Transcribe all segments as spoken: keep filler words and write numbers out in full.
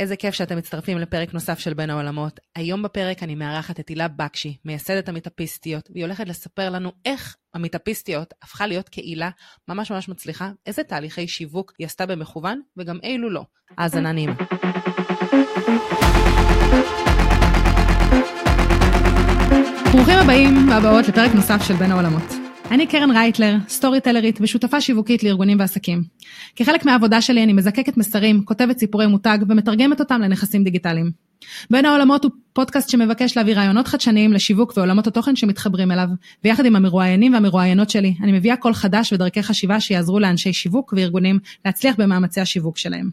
איזה כיף שאתם מצטרפים לפרק נוסף של בין העולמות. היום בפרק אני מארחת את הילה בקשי, מייסדת המטאפיסטיות, והיא הולכת לספר לנו איך המטאפיסטיות הפכה להיות קהילה ממש ממש מצליחה, איזה תהליכי שיווק היא עשתה במכוון, וגם אילו לא. האזנה נעימה. ברוכים הבאים והבאות לפרק נוסף של בין העולמות. אני קרן רייטלר, סטורי טלרית ושותפה שיווקית לארגונים ועסקים. כחלק מהעבודה שלי אני מזקקת מסרים, כותבת סיפורי מותג ומתרגמת אותם לנכסים דיגיטליים. בין העולמות הוא פודקאסט שמבקש להביא רעיונות חדשניים לשיווק ועולמות התוכן שמתחברים אליו, ויחד עם המרואיינים והמרואיינות שלי, אני מביאה קול חדש ודרכי חשיבה שיעזרו לאנשי שיווק וארגונים להצליח במאמצי השיווק שלהם.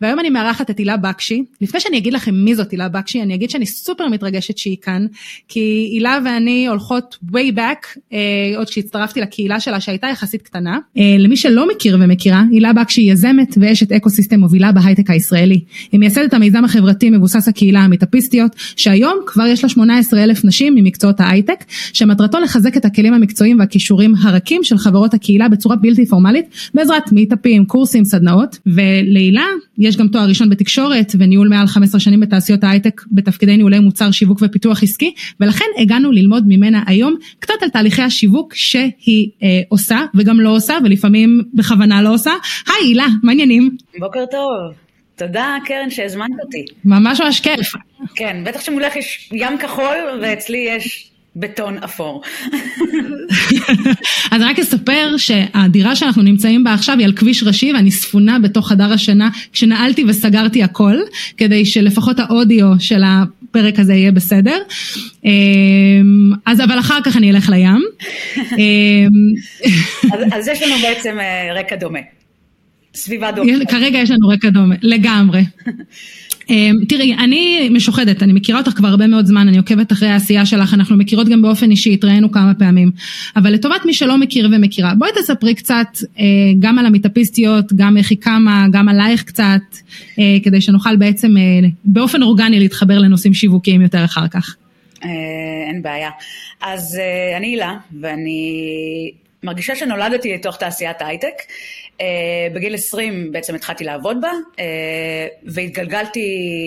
והיום אני מארחת את הילה בקשי. לפני שאני אגיד לכם מי זאת הילה בקשי, אני אגיד שאני סופר מתרגשת שהיא כאן, כי הילה ואני הולכות way back, עוד שהצטרפתי לקהילה שלה שהייתה יחסית קטנה. למי שלא מכיר ומכירה, הילה בקשי יזמת ואשת אקוסיסטם מובילה בהי-טק הישראלי. היא מייסדת המיזם החברתי מבוסס הקהילה המטאפיסטיות, שהיום כבר יש לה שמונה עשרה אלף נשים ממקצועות ההייטק, שמטרתו לחזק את הכלים המקצועיים והכישורים הרכים של חברות הקהילה בצורה בלתי פורמלית, בעזרת מיטאפים, קורסים, סדנאות. ולהילה יש גם תואר ראשון בתקשורת וניהול מעל חמש עשרה שנים בתעשיות ההייטק, בתפקידי ניהולי מוצר, שיווק ופיתוח עסקי, ולכן הגענו ללמוד ממנה היום קצת על תהליכי השיווק שהיא אה, עושה וגם לא עושה, ולפעמים בכוונה לא עושה. היי הילה, מה העניינים? בוקר טוב. תודה קרן שהזמנת אותי. ממש ממש כיף. כן, בטח שמולך יש ים כחול ואצלי יש בטון אפור. אז רק אספר שהדירה שאנחנו נמצאים בה עכשיו היא על כביש ראשי, ואני ספונה בתוך חדר השינה כשנעלתי וסגרתי הכל, כדי שלפחות האודיו של הפרק הזה יהיה בסדר. אז אבל אחר כך אני אלך לים. אז, אז יש לנו בעצם רקע דומה. סביבה דומה. כרגע יש לנו רקע דומה, לגמרי. תראי, אני משוחדת, אני מכירה אותך כבר הרבה מאוד זמן, אני עוקבת אחרי העשייה שלך, אנחנו מכירות גם באופן אישי, התראינו כמה פעמים, אבל לטובת מי שלא מכיר ומכירה, בואי תספרי קצת גם על המטאפיסטיות, גם איך היא קמה, גם עלייך קצת, כדי שנוכל בעצם באופן אורגני להתחבר לנושאים שיווקיים יותר אחר כך. אין בעיה. אז אני הילה, ואני מרגישה שנולדתי לתוך תעשיית הייטק, Uh, בגיל עשרים בעצם התחלתי לעבוד בה, uh, והתגלגלתי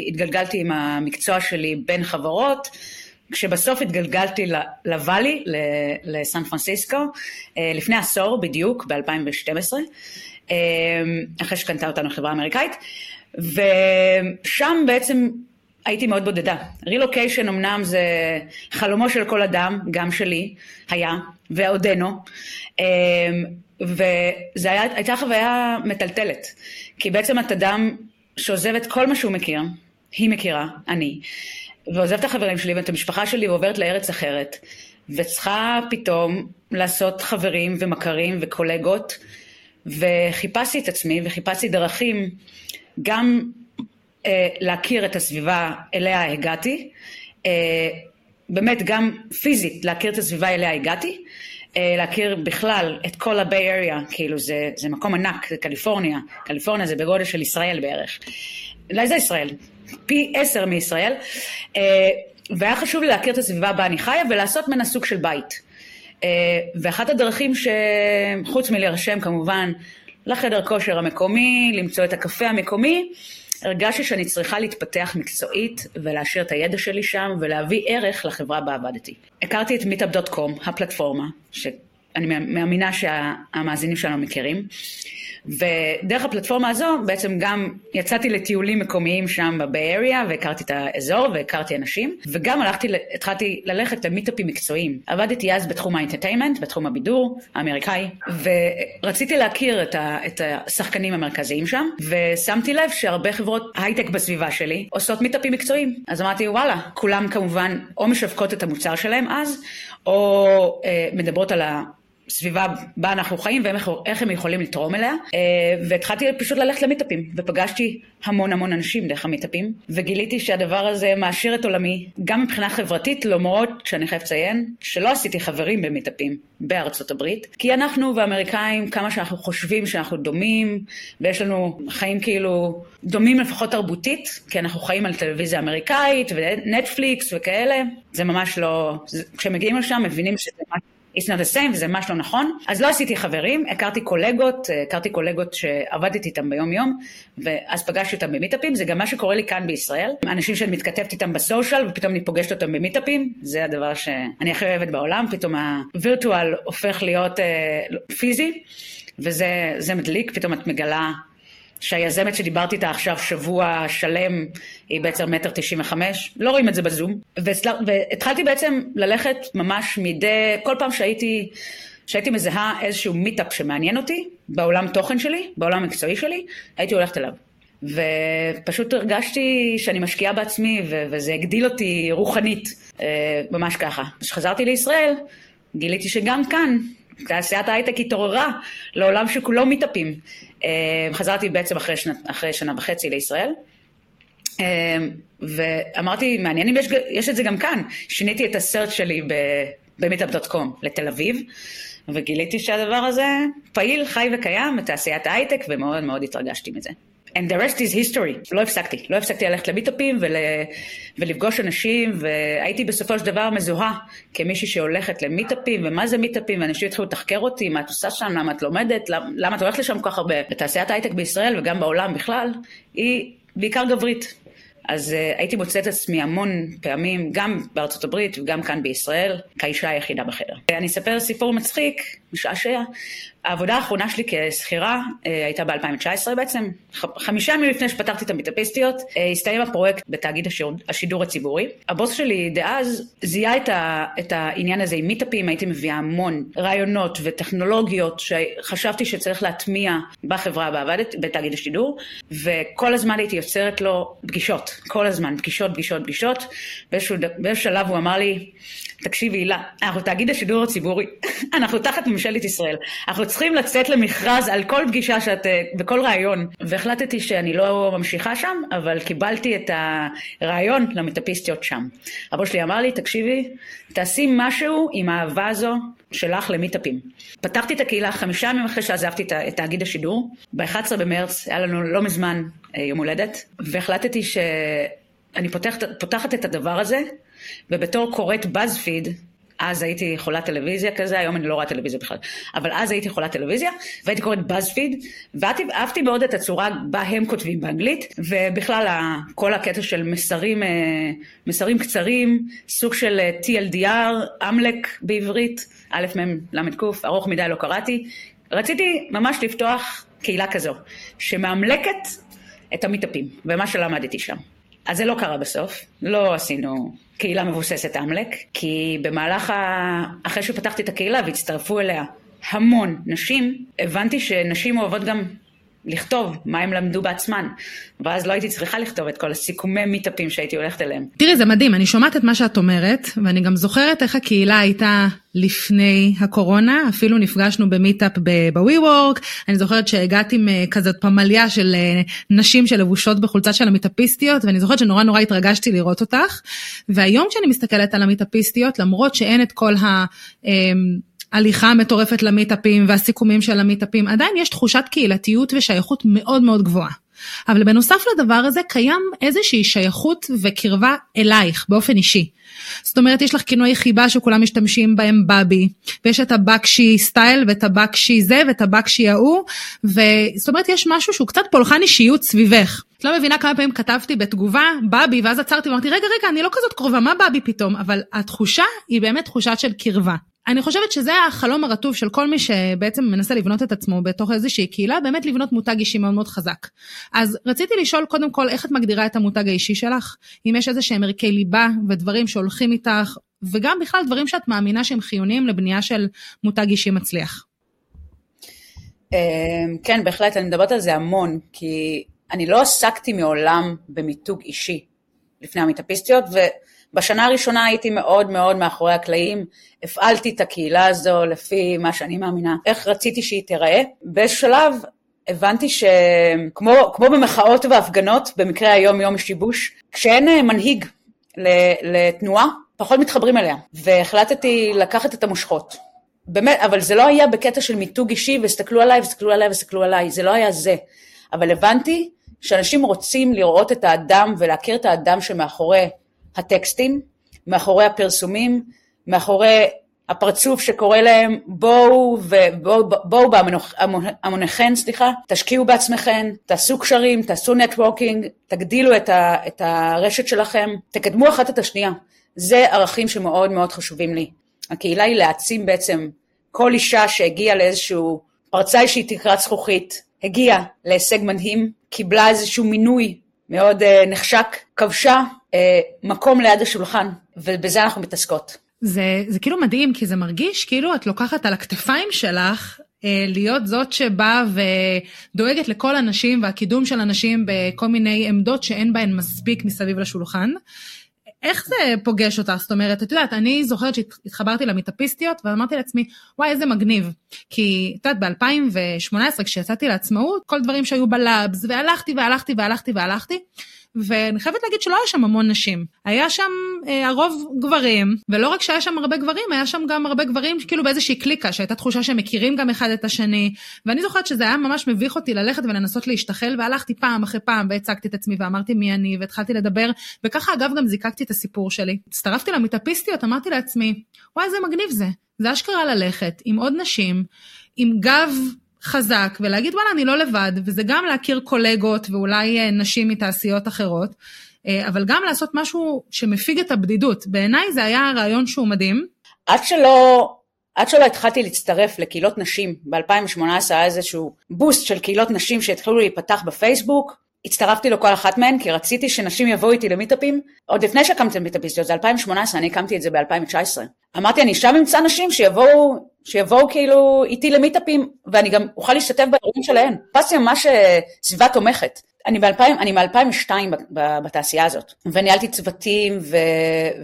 התגלגלתי עם המקצוע שלי בין חברות, כשבסוף התגלגלתי לוואלי, לסן פרנסיסקו, uh, לפני עשור בדיוק, ב-אלפיים ושתים עשרה, uh, אחרי שקנתה אותנו חברה אמריקאית, ושם בעצם הייתי מאוד בודדה. רילוקיישן אמנם זה חלומו של כל אדם, גם שלי, היה, ועודנו, uh, וזו הייתה חוויה מטלטלת, כי בעצם את אדם שעוזב את כל מה שהוא מכיר, היא מכירה, אני, ועוזב את החברים שלי ואת המשפחה שלי ועוברת לארץ אחרת, וצריכה פתאום לעשות חברים ומכרים וקולגות, וחיפשתי את עצמי וחיפשתי דרכים גם אה, להכיר את הסביבה אליה הגעתי, אה, באמת גם פיזית להכיר את הסביבה אליה הגעתי, להכיר בכלל את כל הביי אריה, כאילו זה, זה מקום ענק, זה קליפורניה, קליפורניה זה בגודל של ישראל בערך, אולי זה ישראל, פי עשר מישראל, והיה חשוב לי להכיר את הסביבה בה אני חיה, ולעשות מן הסוג של בית, ואחת הדרכים שחוץ מלהרשם כמובן, לחדר כושר המקומי, למצוא את הקפה המקומי, הרגשתי שאני צריכה להתפתח מקצועית ולהשאיר את הידע שלי שם ולהביא ערך לחברה בה עבדתי. הכרתי את מיטאפ דוט קום, הפלטפורמה, שאני מאמינה שהמאזינים שלנו מכירים, ודרך הפלטפורמה הזו בעצם גם יצאתי לטיולים מקומיים שם בבאריה, והכרתי את האזור והכרתי אנשים, וגם הלכתי, התחלתי ללכת למיטאפים מקצועיים. עבדתי אז בתחום האנטרטיימנט, בתחום הבידור האמריקאי, ורציתי להכיר את, ה, את השחקנים המרכזיים שם, ושמתי לב שהרבה חברות הייטק בסביבה שלי עושות מיטאפים מקצועיים. אז אמרתי וואלה, כולם כמובן או משווקות את המוצר שלהם אז, או אה, מדברות על ה... סביבה בה אנחנו חיים ואיך הם יכולים לתרום אליה, והתחלתי פשוט ללכת למיטאפים, ופגשתי המון המון אנשים דרך המיטאפים, וגיליתי שהדבר הזה מעשיר את עולמי, גם מבחינה חברתית, למרות שאני חייב לציין, שלא עשיתי חברים במיטאפים בארצות הברית, כי אנחנו והאמריקאים, כמה שאנחנו חושבים שאנחנו דומים, ויש לנו חיים כאילו דומים לפחות תרבותית, כי אנחנו חיים על טלוויזיה אמריקאית, ונטפליקס וכאלה, זה ממש לא, כשמגיעים לשם מבינים שזה ממש it's not the same, זה ממש לא נכון. אז לא עשיתי חברים, הכרתי קולגות, הכרתי קולגות שעבדתי איתם ביום יום, ואז פגשתי אותם במיטאפים, זה גם מה שקורה לי כאן בישראל. אנשים שאני מתכתבת איתם בסושיאל, ופתאום אני פוגשת אותם במיטאפים, זה הדבר שאני הכי אוהבת בעולם, פתאום הווירטואל הופך להיות אה, פיזי, וזה זה מדליק, פתאום את מגלה שהיזמת שדיברתי איתה עכשיו שבוע שלם, היא בעצם מטר תשעים וחמש, לא רואים את זה בזום, והתחלתי בעצם ללכת ממש מדי, כל פעם שהייתי, שהייתי מזהה איזשהו מיטאפ שמעניין אותי, בעולם תוכן שלי, בעולם המקצועי שלי, הייתי הולכת אליו. ופשוט הרגשתי שאני משקיעה בעצמי, וזה הגדיל אותי רוחנית, ממש ככה. כשחזרתי לישראל, גיליתי שגם כאן, תעשיית ההייטק התעוררה לעולם שכולו מיטאפים. חזרתי בעצם אחרי שנה, אחרי שנה וחצי לישראל, ואמרתי, מעניין אם יש, יש את זה גם כאן. שיניתי את הסרט שלי ב-מיטאפ דוט קום לתל אביב, וגיליתי שהדבר הזה פעיל, חי וקיים, תעשיית ההייטק, ומאוד מאוד התרגשתי מזה. And the rest is history. לא הפסקתי. לא הפסקתי ללכת למיטאפים ול... ולפגוש אנשים, והייתי בסופו של דבר מזוהה כמישהי שהולכת למיטאפים, ומה זה מיטאפים, ואנשים התחילו לתחקר אותי, מה את עושה שם, למה את לומדת, למה את הולכת לשם כל כך הרבה. בתעשיית ההייטק בישראל וגם בעולם בכלל, היא בעיקר גברית. אז uh, הייתי מוצאת עצמי המון פעמים, גם בארצות הברית וגם כאן בישראל, כאישה היחידה בחדר. אני אספר סיפור מצחיק, משעשע. העבודה האחרונה שלי כסחירה uh, הייתה ב-אלפיים תשע עשרה בעצם. ח- חמישה ימים לפני שפתחתי את המיטאפיסטיות, uh, הסתיים הפרויקט בתאגיד השידור, השידור הציבורי. הבוס שלי דאז זיהה את, ה- את העניין הזה עם מיטאפים, הייתי מביאה המון רעיונות וטכנולוגיות שחשבתי שצריך להטמיע בחברה בעבדת, בתאגיד השידור, וכל הזמן הייתי יוצרת לו פגישות. כל הזמן, פגישות, פגישות, פגישות. באיזשהו שלב הוא אמר לי, תקשיבי, הילה, אנחנו תאגיד השידור הציבורי, אנחנו תחת ממשלת ישראל, אנחנו צריכים לצאת למכרז על כל פגישה שאת, בכל רעיון, והחלטתי שאני לא ממשיכה שם, אבל קיבלתי את הרעיון למיטאפיסטיות שם. הבוס שלי אמר לי, תקשיבי, תעשי משהו עם האהבה הזו שלך למיטאפים. פתחתי את הקהילה חמישה ימים אחרי שעזבתי את תאגיד השידור, ב-אחד עשר במרץ, היה לנו לא מזמן יום הולדת, והחלטתי שאני פותחת, פותחת את הדבר הזה, ובתור קוראת BuzzFeed, אז הייתי חולה טלוויזיה כזה, היום אני לא רואה טלוויזיה בכלל, אבל אז הייתי חולה טלוויזיה, והייתי קוראת BuzzFeed, ואהבתי מאוד את הצורה בה הם כותבים באנגלית, ובכלל כל הקטע של מסרים, מסרים קצרים, סוג של טי אל די אר, אמלק בעברית, א' מ' למד קוף, ארוך מדי לא קראתי, רציתי ממש לפתוח קהילה כזו, שמאמלקת את המיטאפים, ומה שלמדתי שם. אז זה לא קרה בסוף, לא עשינו קהילה מבוססת אמלק, כי במהלך, ה... אחרי שפתחתי את הקהילה והצטרפו אליה המון נשים, הבנתי שנשים אוהבות גם לכתוב מה הם למדו בעצמן, ואז לא הייתי צריכה לכתוב את כל הסיכומי מיטאפים שהייתי הולכת אליהם. תראי, זה מדהים, אני שומעת את מה שאת אומרת, ואני גם זוכרת איך הקהילה הייתה לפני הקורונה, אפילו נפגשנו במיטאפ ב-WeWork, אני זוכרת שהגעתי עם כזאת פמליה של נשים שלבושות בחולצה של המיטאפיסטיות, ואני זוכרת שנורא נורא התרגשתי לראות אותך, והיום כשאני מסתכלת על המיטאפיסטיות, למרות שאין את כל ה... הליכה מטורפת למיטאפים והסיכומים של המיטאפים, עדיין יש תחושת קהילתיות ושייכות מאוד מאוד גבוהה. אבל בנוסף לדבר הזה קיים איזושהי שייכות וקרבה אלייך באופן אישי. זאת אומרת, יש לך כינוי חיבה שכולם משתמשים בהם בבי, ויש את הבקשי סטייל ואת הבקשי זה ואת הבקשי ההוא, וזאת אומרת, יש משהו שהוא קצת פולחן אישיות סביבך. את לא מבינה כמה פעמים כתבתי בתגובה בבי, ואז עצרתי ואמרתי, רגע, רגע, אני לא כזאת קרובה, מה בבי פתאום? אבל התחושה היא באמת תחושה של קרבה. אני חושבת שזה החלום הרטוב של כל מי שבעצם מנסה לבנות את עצמו בתוך איזושהי קהילה, באמת לבנות מותג אישי מאוד מאוד חזק. אז רציתי לשאול קודם כל, איך את מגדירה את המותג האישי שלך? אם יש איזשהם ערכי ליבה ודברים שהולכים איתך, וגם בכלל דברים שאת מאמינה שהם חיוניים לבנייה של מותג אישי מצליח. כן, בהחלט, אני מדברת על זה המון, כי אני לא עסקתי מעולם במיתוג אישי לפני המיטאפיסטיות, ו... בשנה הראשונה הייתי מאוד מאוד מאחורי הקלעים, הפעלתי את הקהילה הזו לפי מה שאני מאמינה, איך רציתי שהיא תיראה. בשלב הבנתי שכמו כמו במחאות והפגנות, במקרה היום יום שיבוש, כשאין מנהיג לתנועה, פחות מתחברים אליה, והחלטתי לקחת את המושכות. באמת, אבל זה לא היה בקטע של מיתוג אישי, וסתכלו עליי וסתכלו עליי וסתכלו עליי, זה לא היה זה. אבל הבנתי שאנשים רוצים לראות את האדם ולהכיר את האדם שמאחורי הטקסטים, מאחורי הפרסומים, מאחורי הפרצוף שקורא להם, בואו, ובואו, בואו בהמוניכן, סליחה, תשקיעו בעצמכן, תעשו קשרים, תעשו נטוורקינג, תגדילו את, ה, את הרשת שלכם, תקדמו אחת את השנייה. זה ערכים שמאוד מאוד חשובים לי. הקהילה היא להעצים בעצם כל אישה שהגיעה לאיזשהו פרצה שהיא תקרת זכוכית, הגיעה להישג מדהים, קיבלה איזשהו מינוי מאוד אה, נחשק, כבשה אה, מקום ליד השולחן, ובזה אנחנו מתעסקות. זה, זה כאילו מדהים, כי זה מרגיש כאילו את לוקחת על הכתפיים שלך, אה, להיות זאת שבאה ודואגת לכל אנשים, והקידום של אנשים בכל מיני עמדות שאין בהן מספיק מסביב לשולחן. איך זה פוגש אותך? זאת אומרת, את יודעת, אני זוכרת שהתחברתי למטאפיסטיות, ואמרתי לעצמי, וואי, איזה מגניב. כי, את יודעת, ב-אלפיים שמונה עשרה, כשיצאתי לעצמאות, כל דברים שהיו בלאבס, והלכתי, והלכתי, והלכתי, והלכתי, ואני חייבת להגיד שלא היה שם המון נשים. היה שם אה, הרוב גברים, ולא רק שהיה שם הרבה גברים, היה שם גם הרבה גברים, כאילו באיזושהי קליקה, שהייתה תחושה שהם מכירים גם אחד את השני, ואני זוכרת שזה היה ממש מביך אותי ללכת ולנסות להשתחל, והלכתי פעם אחרי פעם, והצגתי את עצמי, ואמרתי מי אני, והתחלתי לדבר, וככה אגב גם זיקקתי את הסיפור שלי. הצטרפתי למטאפיסטיות, אמרתי לעצמי, וואי, זה מגניב זה, זה אשכרה ללכת, עם עוד נשים, עם גב חזק, ולהגיד, וואלה, אני לא לבד, וזה גם להכיר קולגות, ואולי נשים מתעשיות אחרות, אבל גם לעשות משהו שמפיג את הבדידות. בעיניי זה היה הרעיון שהוא מדהים. עד שלא, עד שלא התחלתי להצטרף לקהילות נשים, ב-אלפיים שמונה עשרה היה איזשהו בוסט של קהילות נשים שהתחילו להיפתח בפייסבוק, הצטרפתי לו כל אחת מהן, כי רציתי שנשים יבואו איתי למיטאפים, עוד לפני שהקמתי למיטאפיסטיות, זה אלפיים שמונה עשרה, אני הקמתי את זה ב-אלפיים תשע עשרה. אמרתי, אני שם אמצא נשים שיבואו, שיבואו כאילו איתי למיטאפים, ואני גם אוכל להשתתף באירועים שלהן. פסתי ממש סביבה תומכת. אני מ-אלפיים ושתיים בתעשייה הזאת, וניהלתי צוותים,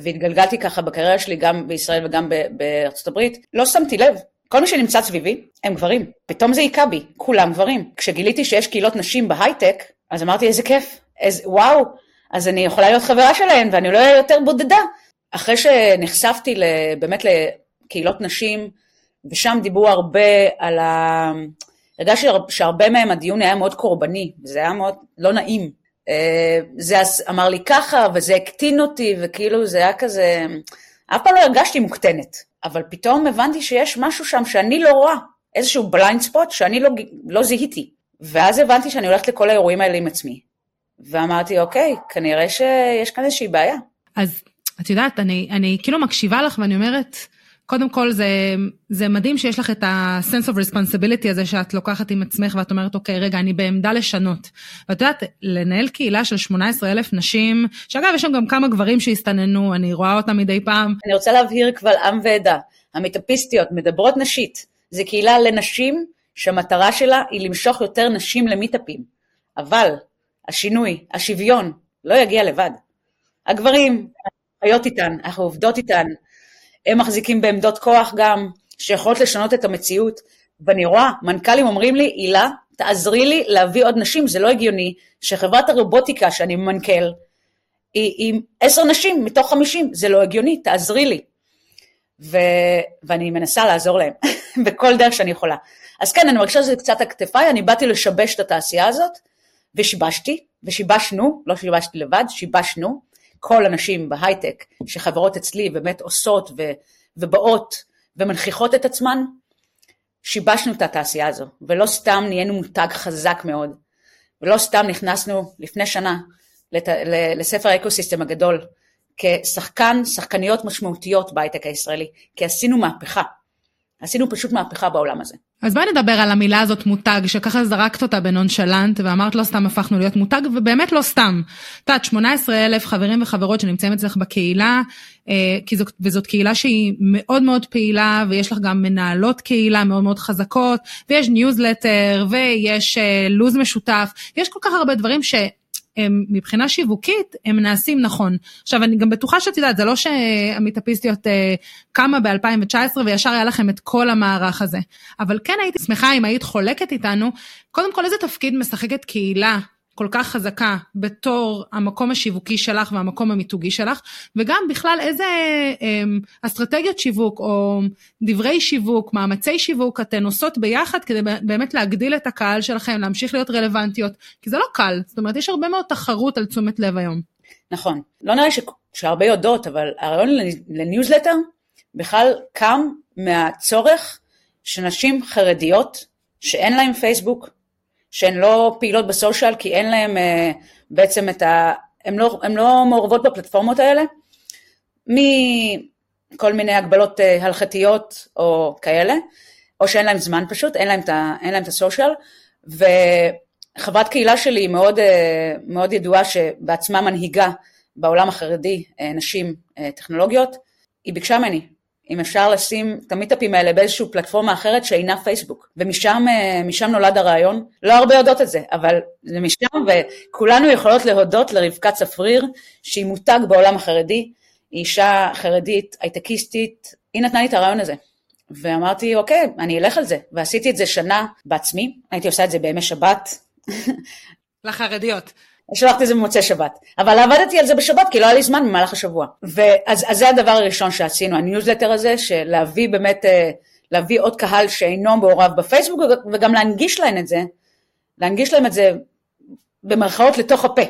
והתגלגלתי ככה בקריירה שלי, גם בישראל וגם בארצות הברית. לא שמתי לב. כל מי שנמצא סביבי הם גברים. פתאום זה עיקה בי, כולם גברים. כשגיליתי שיש קהילות נשים בהי-טק, אז אמרתי, איזה כיף, איזה, וואו, אז אני יכולה להיות חברה שלהן, ואני לא אהיה יותר בודדה. אחרי שנחשפתי באמת לקהילות נשים, ושם דיברו הרבה על ה... אני יודע שהרבה מהם הדיון היה מאוד קורבני, וזה היה מאוד לא נעים. זה אמר לי ככה, וזה הקטין אותי, וכאילו זה היה כזה... אף פעם לא הרגשתי מוקטנת, אבל פתאום הבנתי שיש משהו שם שאני לא רואה, איזשהו בליינד ספוט שאני לא, לא זיהיתי. ואז הבנתי שאני הולכת לכל האירועים האלה עם עצמי. ואמרתי, אוקיי, כנראה שיש כאן איזושהי בעיה. אז את יודעת, אני, אני כאילו מקשיבה לך ואני אומרת, קודם כל זה, זה מדהים שיש לך את ה-sense of responsibility הזה שאת לוקחת עם עצמך ואת אומרת, אוקיי, רגע, אני בעמדה לשנות. ואת יודעת, לנהל קהילה של שמונה עשרה אלף נשים, שאגב, יש שם גם כמה גברים שהסתננו, אני רואה אותם מדי פעם. אני רוצה להבהיר כבר עם ועדה, המטאפיסטיות, מדברות נשית, זה קהילה לנשים, שהמטרה שלה היא למשוך יותר נשים למיטאפים. אבל השינוי, השוויון, לא יגיע לבד. הגברים, חיות איתן, אנחנו עובדות איתן, הם מחזיקים בעמדות כוח גם, שיכולות לשנות את המציאות, ואני רואה, מנכ"לים אומרים לי, הילה, תעזרי לי להביא עוד נשים, זה לא הגיוני, שחברת הרובוטיקה שאני מנכ"ל, היא עם עשר נשים מתוך חמישים, זה לא הגיוני, תעזרי לי. ו... ואני מנסה לעזור להם, בכל דרך שאני יכולה. אז כן, אני מרגישה שזה קצת הכתפיי, אני באתי לשבש את התעשייה הזאת, ושיבשתי, ושיבשנו, לא שיבשתי לבד, שיבשנו, כל הנשים בהי-טק שחברות אצלי באמת עושות ו- ובאות ומנכיחות את עצמן, שיבשנו את התעשייה הזו, ולא סתם נהיינו מותג חזק מאוד, ולא סתם נכנסנו לפני שנה לת- ל- לספר האקוסיסטם הגדול, כשחקן, שחקניות משמעותיות בהי-טק הישראלי, כי עשינו מהפכה, עשינו פשוט מהפכה בעולם הזה. אז בואי נדבר על המילה הזאת מותג, שככה זרקת אותה בנונשלנט, ואמרת לא סתם הפכנו להיות מותג, ובאמת לא סתם. תת, שמונה עשרה אלף חברים וחברות שנמצאים אצלך בקהילה, וזאת קהילה שהיא מאוד מאוד פעילה, ויש לך גם מנהלות קהילה מאוד מאוד חזקות, ויש ניוזלטר, ויש לוז משותף, יש כל כך הרבה דברים ש... הם, מבחינה שיווקית, הם נעשים נכון. עכשיו, אני גם בטוחה שאת יודעת, זה לא שהמיטאפיסטיות אה, קמה ב-אלפיים תשע עשרה, וישר היה לכם את כל המערך הזה. אבל כן הייתי שמחה אם היית חולקת איתנו, קודם כל איזה תפקיד משחקת קהילה כל כך חזקה, בתור המקום השיווקי שלך, והמקום המיתוגי שלך, וגם בכלל איזה אה, אסטרטגיות שיווק, או דברי שיווק, מאמצי שיווק, אתן עושות ביחד, כדי באמת להגדיל את הקהל שלכם, להמשיך להיות רלוונטיות, כי זה לא קל, זאת אומרת, יש הרבה מאוד תחרות על תשומת לב היום. נכון, לא נראה ש... שהרבה יודעות, אבל הרעיון לניוזלטר, בכלל קם מהצורך שנשים חרדיות שאין להם פייסבוק, שהן לא פעילות בסושיאל, כי אין להם בעצם את ה... הן לא, הן לא מעורבות בפלטפורמות האלה, מכל מיני הגבלות הלכתיות או כאלה, או שאין להם זמן פשוט, אין להם את, אין להם את הסושיאל, וחברת קהילה שלי היא מאוד, מאוד ידועה שבעצמה מנהיגה בעולם החרדי, נשים טכנולוגיות, היא ביקשה ממני, אם אפשר לשים תמיד הפים האלה באיזושהי פלטפורמה אחרת שאינה פייסבוק, ומשם משם נולד הרעיון, לא הרבה יודעות את זה, אבל זה משם, וכולנו יכולות להודות לרבקה צפריר, שהיא מותג בעולם החרדי, היא אישה חרדית, הייטקיסטית, היא נתנה לי את הרעיון הזה, ואמרתי, אוקיי, אני אלך על זה, ועשיתי את זה שנה בעצמי, הייתי עושה את זה בימי שבת. לחרדיות. שלחתי את זה במוצאי שבת, אבל עבדתי על זה בשבת, כי לא היה לי זמן במהלך השבוע. ואז, אז זה הדבר הראשון שעשינו, הניוזלטר הזה, שלהביא באמת, להביא עוד קהל שאינו מעורב בפייסבוק, וגם להנגיש להם את זה, להנגיש להם את זה במרכאות לתוך הפה.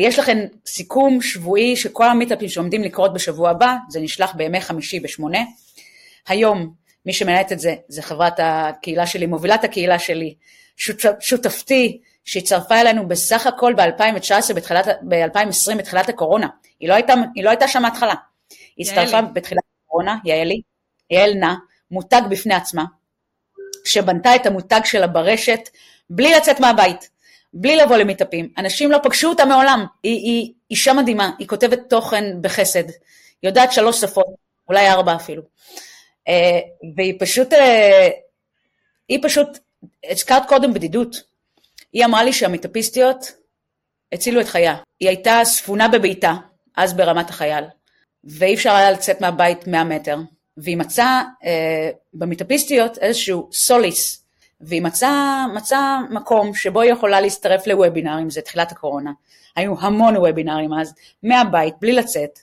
יש לכם סיכום שבועי, שכל המיטאפים שעומדים לקרות בשבוע הבא, זה נשלח בימי חמישי בשמונה. היום, מי שמנהלת את זה, זה חברת הקהילה שלי, מובילת הקהילה שלי, שותפתי, שהצטרפה אלינו בסך הכל ב-אלפיים תשע עשרה, ב-אלפיים עשרים בתחילת הקורונה. היא לא הייתה, היא לא הייתה שם התחלה. היא הצטרפה בתחילת הקורונה, יעלי, יעלנה, מותג בפני עצמה, שבנתה את המותג שלה ברשת, בלי לצאת מהבית, בלי לבוא למיטאפים. אנשים לא פגשו אותה מעולם. היא, היא אישה מדהימה, היא כותבת תוכן בחסד, יודעת שלוש שפות, אולי ארבע אפילו. והיא פשוט, היא פשוט, הזכרת קודם בדידות, היא אמרה לי שהמיטאפיסטיות הצילו את חיה. היא הייתה ספונה בביתה, אז ברמת החייל, ואי אפשר היה לצאת מהבית מאה מטר, והיא מצאה אה, במיטאפיסטיות איזשהו סוליס, והיא מצאה, מצאה מקום שבו היא יכולה להצטרף לוובינרים, זה תחילת הקורונה. היו המון וובינרים אז, מהבית, בלי לצאת,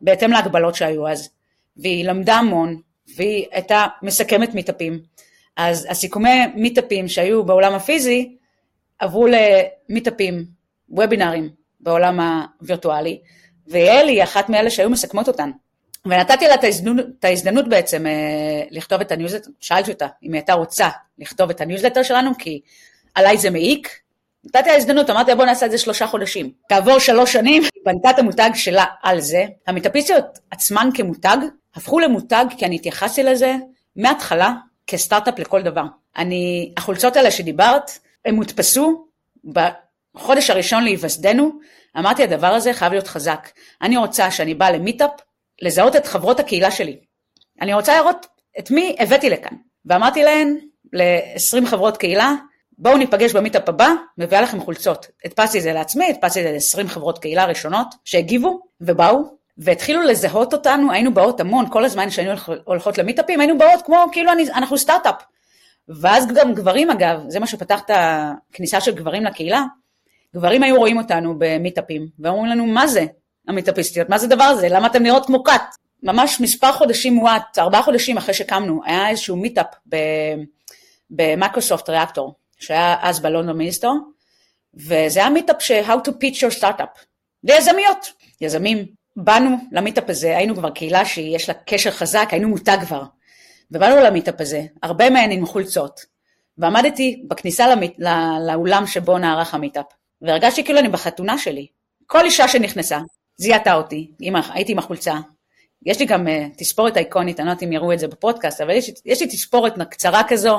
בהתאם להגבלות שהיו אז, והיא למדה המון, והיא הייתה מסכמת מיטאפים. אז הסיכומי מיטאפים שהיו בעולם הפיזי, עברו למיטאפים, וובינרים, בעולם הווירטואלי, ואלי היא אחת מאלה שהיו מסכמות אותן. ונתתי לה את ההזדמנות, את ההזדמנות בעצם אה, לכתוב את הניוזלטר, שאלתי אותה אם היא הייתה רוצה לכתוב את הניוזלטר שלנו, כי עליי זה מעיק. נתתי לה הזדמנות, אמרתי, בוא נעשה את זה שלושה חודשים. כעבור שלוש שנים, בנתה את המותג שלה על זה. המיטאפיסטיות עצמן כמותג, הפכו למותג, כי אני התייחסתי לזה מההתחלה, כסטארט-אפ לכל דבר. אני, החולצות האלה שדיברת, הם מודפסו, בחודש הראשון להיווסדנו, אמרתי, הדבר הזה חייב להיות חזק. אני רוצה שאני באה למיטאפ, לזהות את חברות הקהילה שלי. אני רוצה לראות את מי הבאתי לכאן. ואמרתי להן, ל-עשרים חברות קהילה, בואו ניפגש במיטאפ הבא, מביאה לכם חולצות. הדפסתי את זה לעצמי, הדפסתי את זה ל-עשרים חברות קהילה ראשונות, שהגיבו ובאו, והתחילו לזהות אותנו, היינו באות המון, כל הזמן שהיינו הולכות למיטאפים, היינו באות כמו, כאילו אני, אנחנו סטארט-אפ. ואז גם גברים אגב, זה מה שפתח את הכניסה של גברים לקהילה, גברים היו רואים אותנו במיטאפים, ואומרים לנו, מה זה המיטאפיסטיות? מה זה דבר הזה? למה אתם נראות כמו קאט? ממש מספר חודשים מועט, ארבעה חודשים אחרי שקמנו, היה איזשהו מיטאפ במיקרוסופט ריאקטור, שהיה אז בלונדון מיניסטור, וזה היה מיטאפ ש-How to pitch your startup, ויזמיות, יזמים, באנו למיטאפ הזה, היינו כבר קהילה שיש לה קשר חזק, היינו מותג כבר, ובאנו למיטאפ הזה, הרבה מהן עם חולצות, ועמדתי בכניסה לאולם שבו נערך המיטאפ, והרגשתי כאילו אני בחתונה שלי. כל אישה שנכנסה, זיהתה אותי, הייתי עם החולצה, יש לי גם תספורת אייקונית, אני לא יודעת אם יראו את זה בפודקאסט, אבל יש לי תספורת קצרה כזו,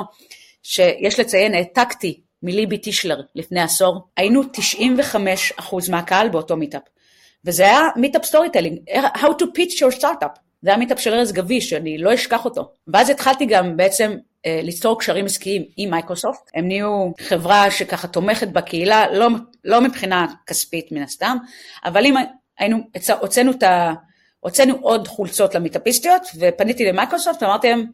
שיש לציין, העתקתי מליבי טישלר לפני עשור, היינו תשעים וחמישה אחוז מהקהל באותו מיטאפ, וזה היה מיטאפ סטוריטלינג, how to pitch your startup, זה המיטאפ של ארז גבי, שאני לא אשכח אותו. ואז התחלתי גם בעצם אה, ליצור קשרים עסקיים עם מייקרוסופט. הם נהיו חברה שככה תומכת בקהילה, לא, לא מבחינה כספית מן הסתם, אבל אם היינו, הוצאנו, את ה, הוצאנו עוד חולצות למיטאפיסטיות, ופניתי למייקרוסופט, ואמרתי להם,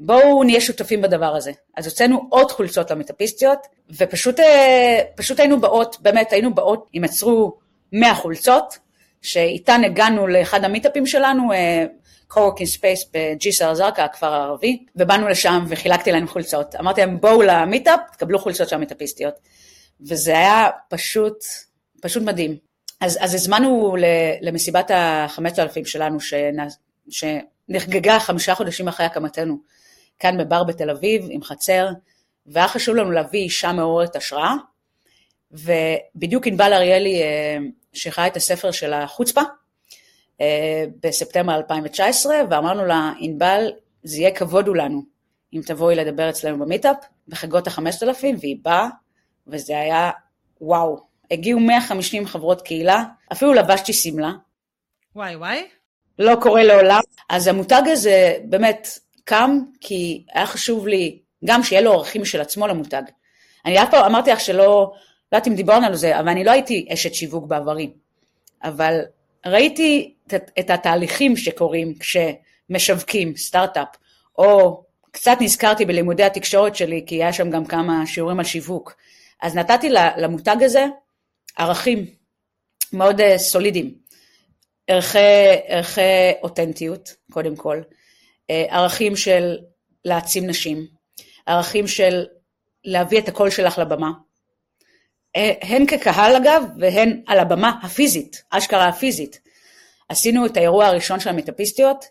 בואו נהיה שותפים בדבר הזה. אז הוצאנו עוד חולצות למיטאפיסטיות, ופשוט אה, פשוט היינו באות, באמת היינו באות, אם יצרו מאה חולצות, שאיתן הגענו לאחד המיטאפים שלנו, קורקינג ספייס בג'יסר זרקה, הכפר הערבי, ובאנו לשם וחילקתי להם חולצות. אמרתי להם, בואו למיטאפ, תקבלו חולצות של המיטאפיסטיות. וזה היה פשוט, פשוט מדהים. אז, אז הזמנו למסיבת ה-חמשת אלפים שלנו, נחגגה חמישה חודשים אחרי הקמתנו, כאן בבר בתל אביב, עם חצר, והיה חשוב לנו להביא אישה מעוררת השראה, ובדיוק ענבל אריאלי שחררה את הספר של החוצפה, בספטמבר אלפיים תשע עשרה, ואמרנו לה, ענבל, זה יהיה כבוד לנו, אם תבואי לדבר אצלנו במיטאפ, בחגות החמשת אלפים, והיא באה, וזה היה וואו, הגיעו מאה וחמישים חברות קהילה, אפילו לבשתי סמלה. וואי וואי. לא קורה לעולם. אז המותג הזה באמת קם, כי היה חשוב לי, גם שיהיה לו ערכים של עצמו למותג. אני אף פעם אמרתי לך שלא, לא יודעת אם דיברנו על זה, אבל אני לא הייתי אשת שיווק בעברי, אבל ראיתי את, את התהליכים שקורים כשמשווקים סטארט-אפ, או קצת נזכרתי בלימודי התקשורת שלי, כי היה שם גם כמה שיעורים על שיווק. אז נתתי למותג הזה ערכים מאוד סולידיים, ערכי, ערכי אותנטיות, קודם כל, ערכים של להעצים נשים, ערכים של להביא את הקול שלך לבמה, הן כקהל אגב, והן על הבמה הפיזית, אשכרה הפיזית. עשינו את האירוע הראשון של המטאפיסטיות,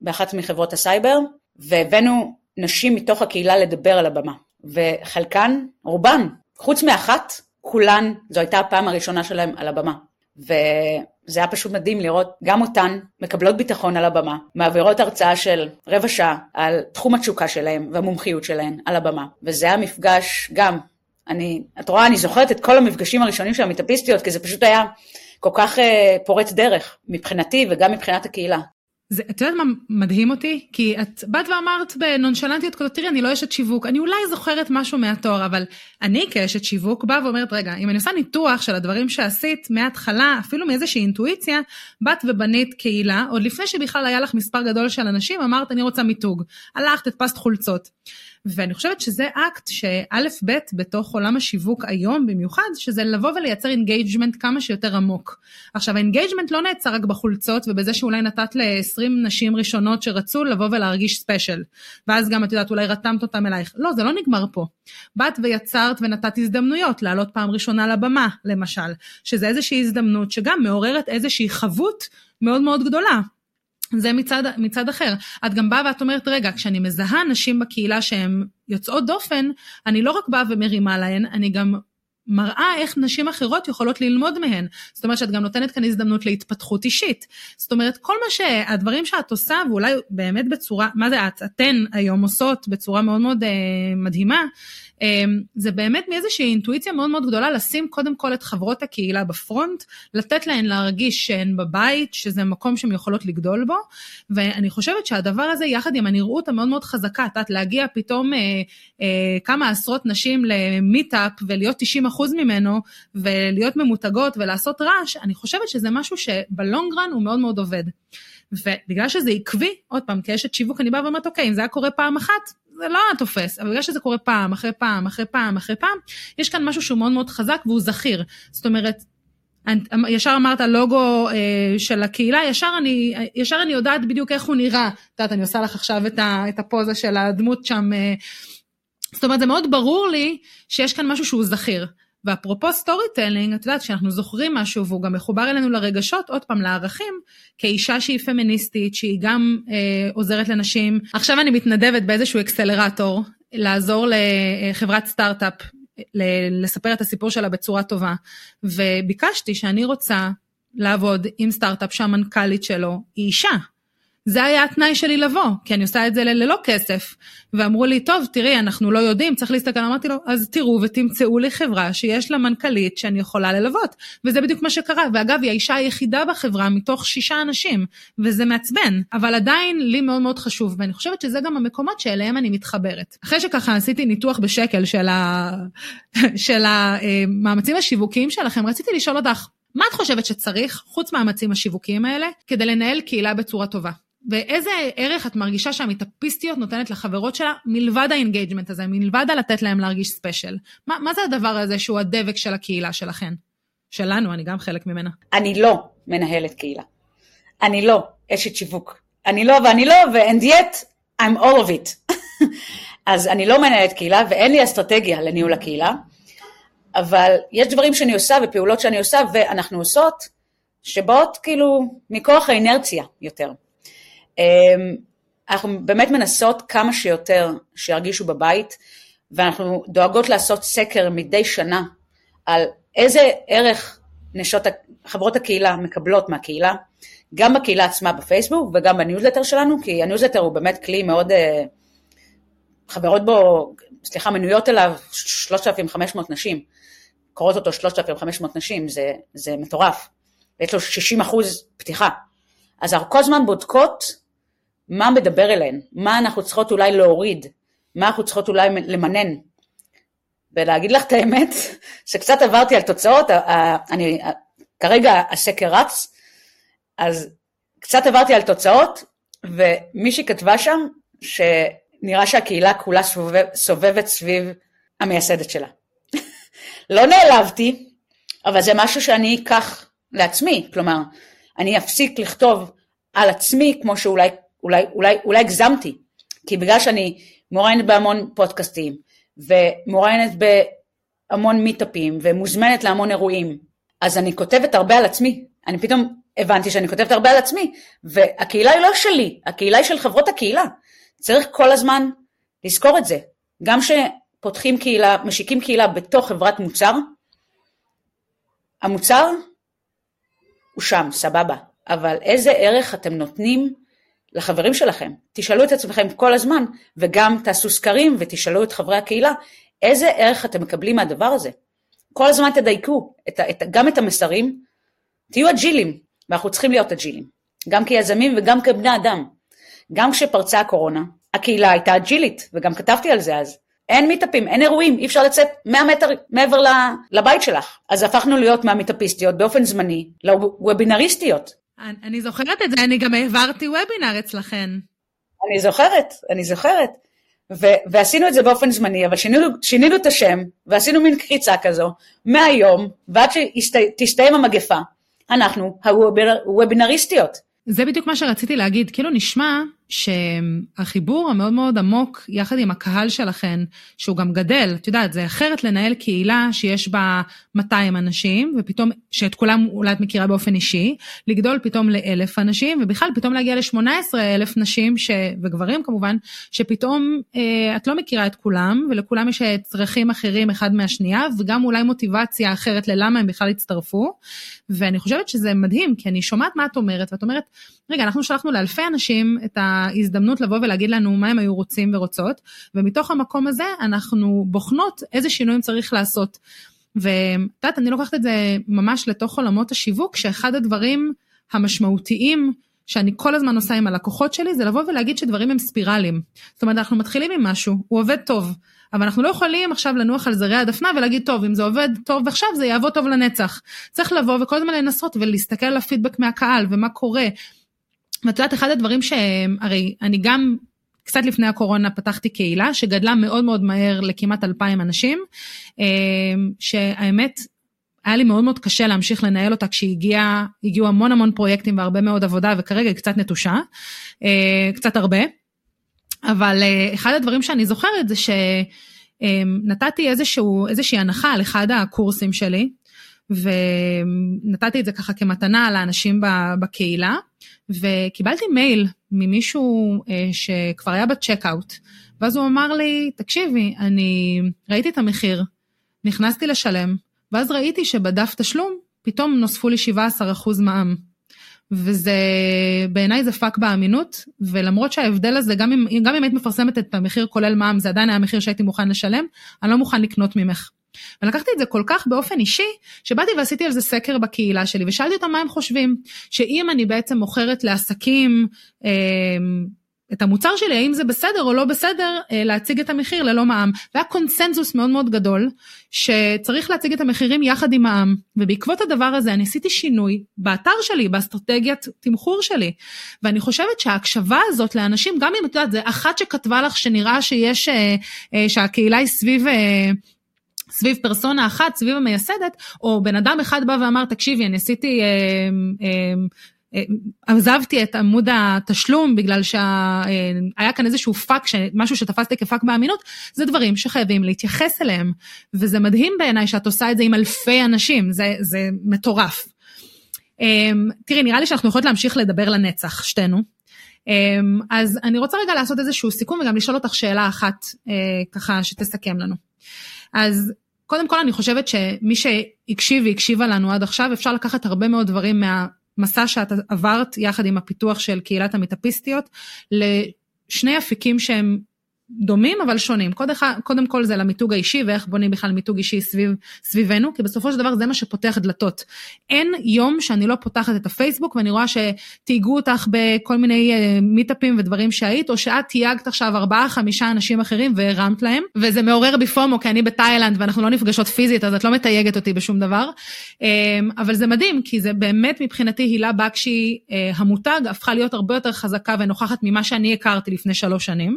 באחת מחברות הסייבר, והבאנו נשים מתוך הקהילה לדבר על הבמה. וחלקן, רובן, חוץ מאחת, כולן, זו הייתה הפעם הראשונה שלהם על הבמה. וזה היה פשוט מדהים לראות גם אותן מקבלות ביטחון על הבמה, מעבירות הרצאה של רבע שעה על תחום התשוקה שלהם והמומחיות שלהן על הבמה. וזה היה מפגש גם, אני, את רואה, אני זוכרת את כל המפגשים הראשונים של המטאפיסטיות, כי זה פשוט היה כל כך אה, פורץ דרך, מבחינתי וגם מבחינת הקהילה. זה, את יודעת מה מדהים אותי? כי את באת ואמרת בנונשלנטיות, תראי, אני לא אשת שיווק, אני אולי זוכרת משהו מהתואר, אבל אני כאשת שיווק באה ואומרת, רגע, אם אני עושה ניתוח של הדברים שעשית מההתחלה, אפילו מאיזושהי אינטואיציה, באת ובנית קהילה, עוד לפני שבכלל היה לך מספר גדול של אנשים, אמרת, אני רוצה מיתוג, הלכת, הדפסת חולצות. ואני חושבת שזה אקט שאלף ב' בתוך עולם השיווק היום במיוחד, שזה לבוא ולייצר אינגייג'מנט כמה שיותר עמוק. עכשיו, האינגייג'מנט לא נעצר רק בחולצות, ובזה שאולי נתת ל-עשרים נשים ראשונות שרצו לבוא ולהרגיש ספשייל, ואז גם את יודעת, אולי רתמת אותם אלייך. לא, זה לא נגמר פה. באת ויצרת ונתת הזדמנויות, לעלות פעם ראשונה לבמה, למשל, שזה איזושהי הזדמנות שגם מעוררת איזושהי חבות מאוד מאוד גדולה. זה מצד, מצד אחר. את גם באה ואת אומרת, רגע, כשאני מזהה נשים בקהילה שהן יוצאות דופן, אני לא רק באה ומרימה להן, אני גם מראה איך נשים אחרות יכולות ללמוד מהן. זאת אומרת שאת גם נותנת כאן הזדמנות להתפתחות אישית. זאת אומרת, כל מה שהדברים שאת עושה, ואולי באמת בצורה, מה זה את, אתן היום עושות בצורה מאוד מאוד אה, מדהימה, אה, זה באמת מאיזושהי אינטואיציה מאוד מאוד גדולה, לשים קודם כל את חברות הקהילה בפרונט, לתת להן להרגיש שהן בבית, שזה מקום שהן יכולות לגדול בו, ואני חושבת שהדבר הזה, יחד עם הנראות המאוד מאוד חזקה, את להגיע פתאום אה, אה, כמה עשרות נשים למיטאפ, ולהיות תשעים אחוז ממנו, ולהיות ממותגות ולעשות רעש, אני חושבת שזה משהו שבלונגרן הוא מאוד מאוד עובד. ובגלל שזה עקבי, עוד פעם, כי יש את שיווק, אני באה ואומרת, אוקיי, אם זה היה קורה פעם אחת, זה לא תופס, אבל בגלל שזה קורה פעם, אחרי פעם, אחרי פעם, אחרי פעם, יש כאן משהו שהוא מאוד מאוד חזק, והוא זכיר. זאת אומרת, ישר אמרת לוגו של הקהילה, ישר אני, ישר אני יודעת בדיוק איך הוא נראה, את יודעת, אני עושה לך עכשיו את הפוזה של הדמות שם, זאת אומרת, זה מאוד ברור לי שיש כאן משהו שהוא זכיר. ואפרופו סטורי טלינג, את יודעת שאנחנו זוכרים משהו, והוא גם מחובר אלינו לרגשות, עוד פעם לערכים, כאישה שהיא פמיניסטית, שהיא גם אה, עוזרת לנשים. עכשיו אני מתנדבת באיזשהו אקסלרטור, לעזור לחברת סטארט-אפ, ל- לספר את הסיפור שלה בצורה טובה. וביקשתי שאני רוצה לעבוד עם סטארט-אפ שהמנכ"לית שלו היא אישה. זה היה התנאי שלי לבוא, כי אני עושה את זה ללא כסף, ואמרו לי, טוב, תראי, אנחנו לא יודעים, צריך להסתכל, אמרתי לו, אז תראו ותמצאו לי חברה שיש לה מנכלית שאני יכולה ללוות, וזה בדיוק מה שקרה, ואגב, היא האישה היחידה בחברה מתוך שישה אנשים, וזה מעצבן, אבל עדיין לי מאוד מאוד חשוב, ואני חושבת שזה גם המקומות שאליהם אני מתחברת. אחרי שככה עשיתי ניתוח בשקל של ה... של המאמצים השיווקיים שלכם, רציתי לשאול אותך, מה את חושבת שצריך, חוץ מאמצים השיווקיים האלה, כדי לנהל קהילה בצורה טובה? ואיזה ערך את מרגישה שהמיטאפיסטיות נותנת לחברות שלה, מלבד האינגייג'מנט הזה, מלבד לתת להם להרגיש ספשייל? מה, מה זה הדבר הזה שהוא הדבק של הקהילה שלכן? שלנו, אני גם חלק ממנה. אני לא מנהלת קהילה. אני לא אשת שיווק. אני לא ואני לא, and yet I'm all of it. אז אני לא מנהלת קהילה, ואין לי אסטרטגיה לניהול הקהילה, אבל יש דברים שאני עושה, ופעולות שאני עושה, ואנחנו עושות, שבאות כאילו מכוח האינרציה יותר. אנחנו באמת מנסות כמה שיותר שירגישו בבית, ואנחנו דואגות לעשות סקר מדי שנה, על איזה ערך נשות, חברות הקהילה מקבלות מהקהילה, גם בקהילה עצמה בפייסבוק, וגם בניוזלטר שלנו, כי הניוזלטר הוא באמת כלי מאוד, חברות בו, סליחה, מנויות אליו שלושת אלפים וחמש מאות נשים, קוראות אותו שלושת אלפים וחמש מאות נשים, זה, זה מטורף, ויש לו שישים אחוז פתיחה, אז כל זמן בודקות, מה מדבר אליהן, מה אנחנו צריכות אולי להוריד, מה אנחנו צריכות אולי למנן, ולהגיד לך את האמת, שקצת עברתי על תוצאות, אני, כרגע הסקר רץ, אז קצת עברתי על תוצאות, ומישהי כתבה שם, שנראה שהקהילה כולה סובב, סובבת סביב המייסדת שלה. לא נעלבתי, אבל זה משהו שאני אקח לעצמי, כלומר, אני אפסיק לכתוב על עצמי, כמו שאולי, אולי, אולי, אולי הגזמתי, כי בגלל שאני מוראיינת בהמון פודקאסטים, ומוראיינת בהמון מיטאפים, ומוזמנת להמון אירועים, אז אני כותבת הרבה על עצמי, אני פתאום הבנתי שאני כותבת הרבה על עצמי, והקהילה היא לא שלי, הקהילה היא של חברות הקהילה, צריך כל הזמן לזכור את זה, גם שפותחים קהילה, משיקים קהילה בתוך חברת מוצר, המוצר הוא שם, סבבה, אבל איזה ערך אתם נותנים לחברים שלכם, תשאלו את עצמכם כל הזמן, וגם תעשו סקרים ותשאלו את חברי הקהילה, איזה ערך אתם מקבלים מהדבר הזה, כל הזמן תדייקו, את, את, גם את המסרים, תהיו אג'ילים, ואנחנו צריכים להיות אג'ילים, גם כיזמים וגם כבני אדם, גם כשפרצה הקורונה, הקהילה הייתה אג'ילית, וגם כתבתי על זה אז, אין מיטאפים, אין אירועים, אי אפשר לצאת מאה מטר מעבר לבית שלך, אז הפכנו להיות מהמיטאפיסטיות באופן זמני, לוובינריסטיות, אני זוכרת את זה, אני גם העברתי וובינר אצלכן. אני זוכרת, אני זוכרת. ו- ועשינו את זה באופן זמני, אבל שינינו, שינינו את השם, ועשינו מין קריצה כזו, מהיום, ועד שתסתיים המגפה, אנחנו הוובינריסטיות. זה בדיוק מה שרציתי להגיד, כאילו נשמע שהחיבור המאוד מאוד עמוק, יחד עם הקהל שלכן, שהוא גם גדל, את יודעת, זה אחרת לנהל קהילה שיש בה מאתיים אנשים, ופתאום, שאת כולם אולי את מכירה באופן אישי, לגדול פתאום לאלף אנשים, ובכלל פתאום להגיע ל-שמונה עשרה אלף נשים, ש... וגברים כמובן, שפתאום אה, את לא מכירה את כולם, ולכולם יש צרכים אחרים אחד מהשנייה, וגם אולי מוטיבציה אחרת ללמה הם בכלל הצטרפו, ואני חושבת שזה מדהים, כי אני שומעת מה את אומרת, ואת אומרת, רגע, אנחנו שלחנו לאלפי אנשים את ההזדמנות לבוא ולהגיד לנו מה הם היו רוצים ורוצות, ומתוך המקום הזה אנחנו בוחנות איזה שינויים צריך לעשות, ותת, אני לוקחת את זה ממש לתוך עולמות השיווק, שאחד הדברים המשמעותיים שאני כל הזמן עושה עם הלקוחות שלי, זה לבוא ולהגיד שדברים הם ספירליים, זאת אומרת אנחנו מתחילים עם משהו, הוא עובד טוב, אבל אנחנו לא יכולים עכשיו לנוח על זרי הדפנה ולהגיד טוב, אם זה עובד טוב ועכשיו זה יעבוד טוב לנצח, צריך לבוא וכל הזמן לנסות ולהסתכל על הפידבק מהקהל ומה קורה, ואת יודעת, אחד הדברים שהרי אני גם קצת לפני הקורונה פתחתי קהילה, שגדלה מאוד מאוד מהר לכמעט אלפיים אנשים, שהאמת היה לי מאוד מאוד קשה להמשיך לנהל אותה, כשהגיעו המון המון פרויקטים והרבה מאוד עבודה, וכרגע היא קצת נטושה, קצת הרבה, אבל אחד הדברים שאני זוכרת זה שנתתי איזשהו, איזושהי הנחה על אחד הקורסים שלי, ונתתי את זה ככה כמתנה לאנשים בקהילה, וקיבלתי מייל ממישהו שכבר היה בצ'קאוט, ואז הוא אמר לי, תקשיבי, אני ראיתי את המחיר, נכנסתי לשלם, ואז ראיתי שבדף תשלום, פתאום נוספו לי שבעה עשר אחוז מע"מ, וזה, בעיניי זה פאק באמינות, ולמרות שההבדל הזה, גם אם, גם אם היית מפרסמת את המחיר כולל מע"מ, זה עדיין היה המחיר שהייתי מוכן לשלם, אני לא מוכן לקנות ממך. ולקחתי את זה כל כך באופן אישי, שבאתי ועשיתי על זה סקר בקהילה שלי, ושאלתי אותם מה הם חושבים, שאם אני בעצם מוכרת לעסקים אה, את המוצר שלי, האם זה בסדר או לא בסדר, אה, להציג את המחיר ללא מע"מ, והיה קונסנזוס מאוד מאוד גדול, שצריך להציג את המחירים יחד עם מע"מ, ובעקבות הדבר הזה אני עשיתי שינוי באתר שלי, באסטרטגיית תמחור שלי, ואני חושבת שההקשבה הזאת לאנשים, גם אם את יודעת, זה אחת שכתבה לך שנראה שיש, אה, אה, שהקהילה היא סביב, אה, סביב פרסונה אחת, סביב המייסדת, או בן אדם אחד בא ואמר, תקשיבי, אני עשיתי, עזבתי את עמוד התשלום, בגלל שהיה כאן איזשהו פאק, משהו שתפסתי כפאק באמינות, זה דברים שחייבים להתייחס אליהם, וזה מדהים בעיניי שאת עושה את זה עם אלפי אנשים, זה מטורף. תראי, נראה לי שאנחנו יכולות להמשיך לדבר לנצח, שתינו, אז אני רוצה רגע לעשות איזשהו סיכום, וגם לשאול אותך שאלה אחת, ככה שתסכם לנו. אז קודם כל אני חושבת שמי שהקשיב והקשיבה לנו עד עכשיו, אפשר לקחת הרבה מאוד דברים מהמסע שאת עברת, יחד עם הפיתוח של קהילת המטאפיסטיות, לשני אפיקים שהם דומים אבל שונים. קודם כל זה למיתוג האישי, ואיך בונים בכלל מיתוג אישי סביב, סביבנו, כי בסופו של דבר זה מה שפותח דלתות. אין יום שאני לא פותחת את הפייסבוק, ואני רואה שתיגעו אותך בכל מיני מיטאפים ודברים שהיית, או שאת תייגת עכשיו ארבעה, חמישה אנשים אחרים, והרמת להם, וזה מעורר בפומו, כי אני בתאילנד, ואנחנו לא נפגשות פיזית, אז את לא מתייגת אותי בשום דבר, אבל זה מדהים, כי זה באמת מבחינתי, הילה בקשי המותג, הפכה להיות הרבה יותר חזקה ונוכחת ממה שאני הכרתי לפני שלוש שנים.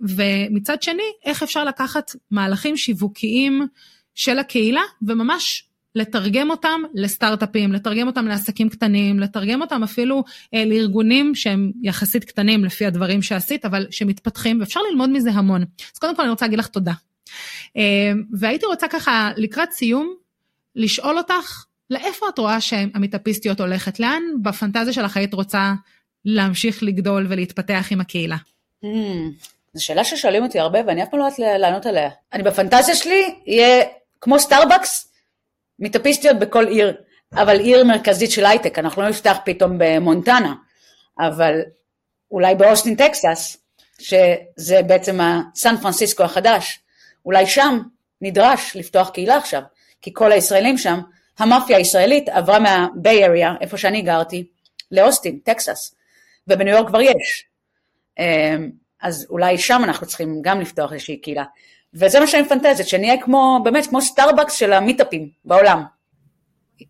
ומצד שני, איך אפשר לקחת מהלכים שיווקיים של הקהילה, וממש לתרגם אותם לסטארט-אפים, לתרגם אותם לעסקים קטנים, לתרגם אותם אפילו לארגונים שהם יחסית קטנים לפי הדברים שעשית, אבל שמתפתחים, ואפשר ללמוד מזה המון. אז קודם כל אני רוצה להגיד לך תודה. והייתי רוצה ככה לקראת סיום, לשאול אותך, לאיפה את רואה שהמטאפיסטיות הולכת? לאן בפנטזיה שלך היית רוצה להמשיך לגדול ולהתפתח עם הקהילה? Hmm. זו שאלה ששואלים אותי הרבה, ואני אף פעם לא יודעת לענות עליה. אני בפנטזיה שלי, יהיה כמו סטארבקס, מטאפיסטיות בכל עיר, אבל עיר מרכזית של הייטק, אנחנו לא נפתח פתאום במונטנה, אבל אולי באוסטין, טקסס, שזה בעצם הסן פרנסיסקו החדש, אולי שם נדרש לפתוח קהילה עכשיו, כי כל הישראלים שם, המאפיה הישראלית עברה מהביי אריה, איפה שאני גרתי, לאוסטין, טקסס, ובניו יורק כבר יש. אז אולי שם אנחנו צריכים גם לפתוח איזושהי קהילה, וזה מה שאני מפנטזת, שנהיה כמו, באמת כמו סטארבקס של המיטאפים בעולם.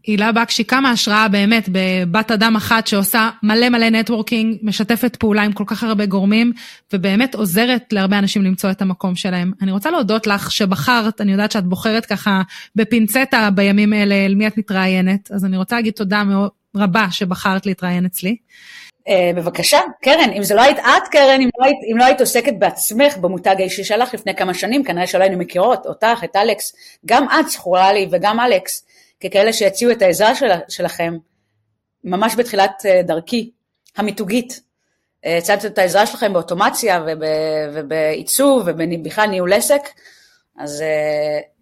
הילה בקשי, כמה השראה באמת בבת אדם אחת שעושה מלא מלא נטוורקינג, משתפת פעולה עם כל כך הרבה גורמים, ובאמת עוזרת להרבה אנשים למצוא את המקום שלהם. אני רוצה להודות לך שבחרת, אני יודעת שאת בוחרת ככה בפינצטה בימים אלה, אל מי את מתראיינת, אז אני רוצה להגיד תודה רבה שבחרת להתראיין אצלי. בבקשה, קרן, אם זה לא היית את, קרן, אם לא היית, אם לא היית עוסקת בעצמך, במותג האישי שלך לפני כמה שנים, כנראה שלא היינו מכירות, אותך, את אלכס, גם את זכורה לי וגם אלכס, ככאלה שיציעו את העזרה של, שלכם, ממש בתחילת דרכי, המיתוגית, הצעת את העזרה שלכם באוטומציה וב, ובעיצוב ובכלל ניהול עסק, אז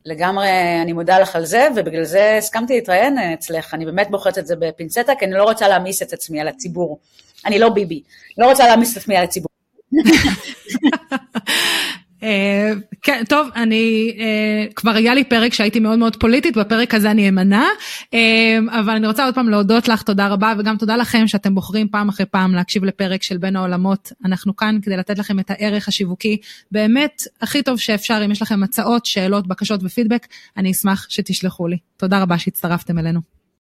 לגמרי אני מודה לך על זה, ובגלל זה הסכמתי להתראיין אצלך, אני באמת בוחרת את זה בפינצטה, כי אני לא רוצה להמיס את עצמי על הציבור, אני לא ביבי, לא רוצה להמיס את עצמי על הציבור. כן, טוב, אני, כבר היה לי פרק שהייתי מאוד מאוד פוליטית, בפרק הזה אני אמנע, אבל אני רוצה עוד פעם להודות לך, תודה רבה, וגם תודה לכם שאתם בוחרים פעם אחרי פעם להקשיב לפרק של בין העולמות. אנחנו כאן כדי לתת לכם את הערך השיווקי, באמת הכי טוב שאפשר. אם יש לכם הצעות, שאלות, בקשות ופידבק, אני אשמח שתשלחו לי. תודה רבה שהצטרפתם אלינו.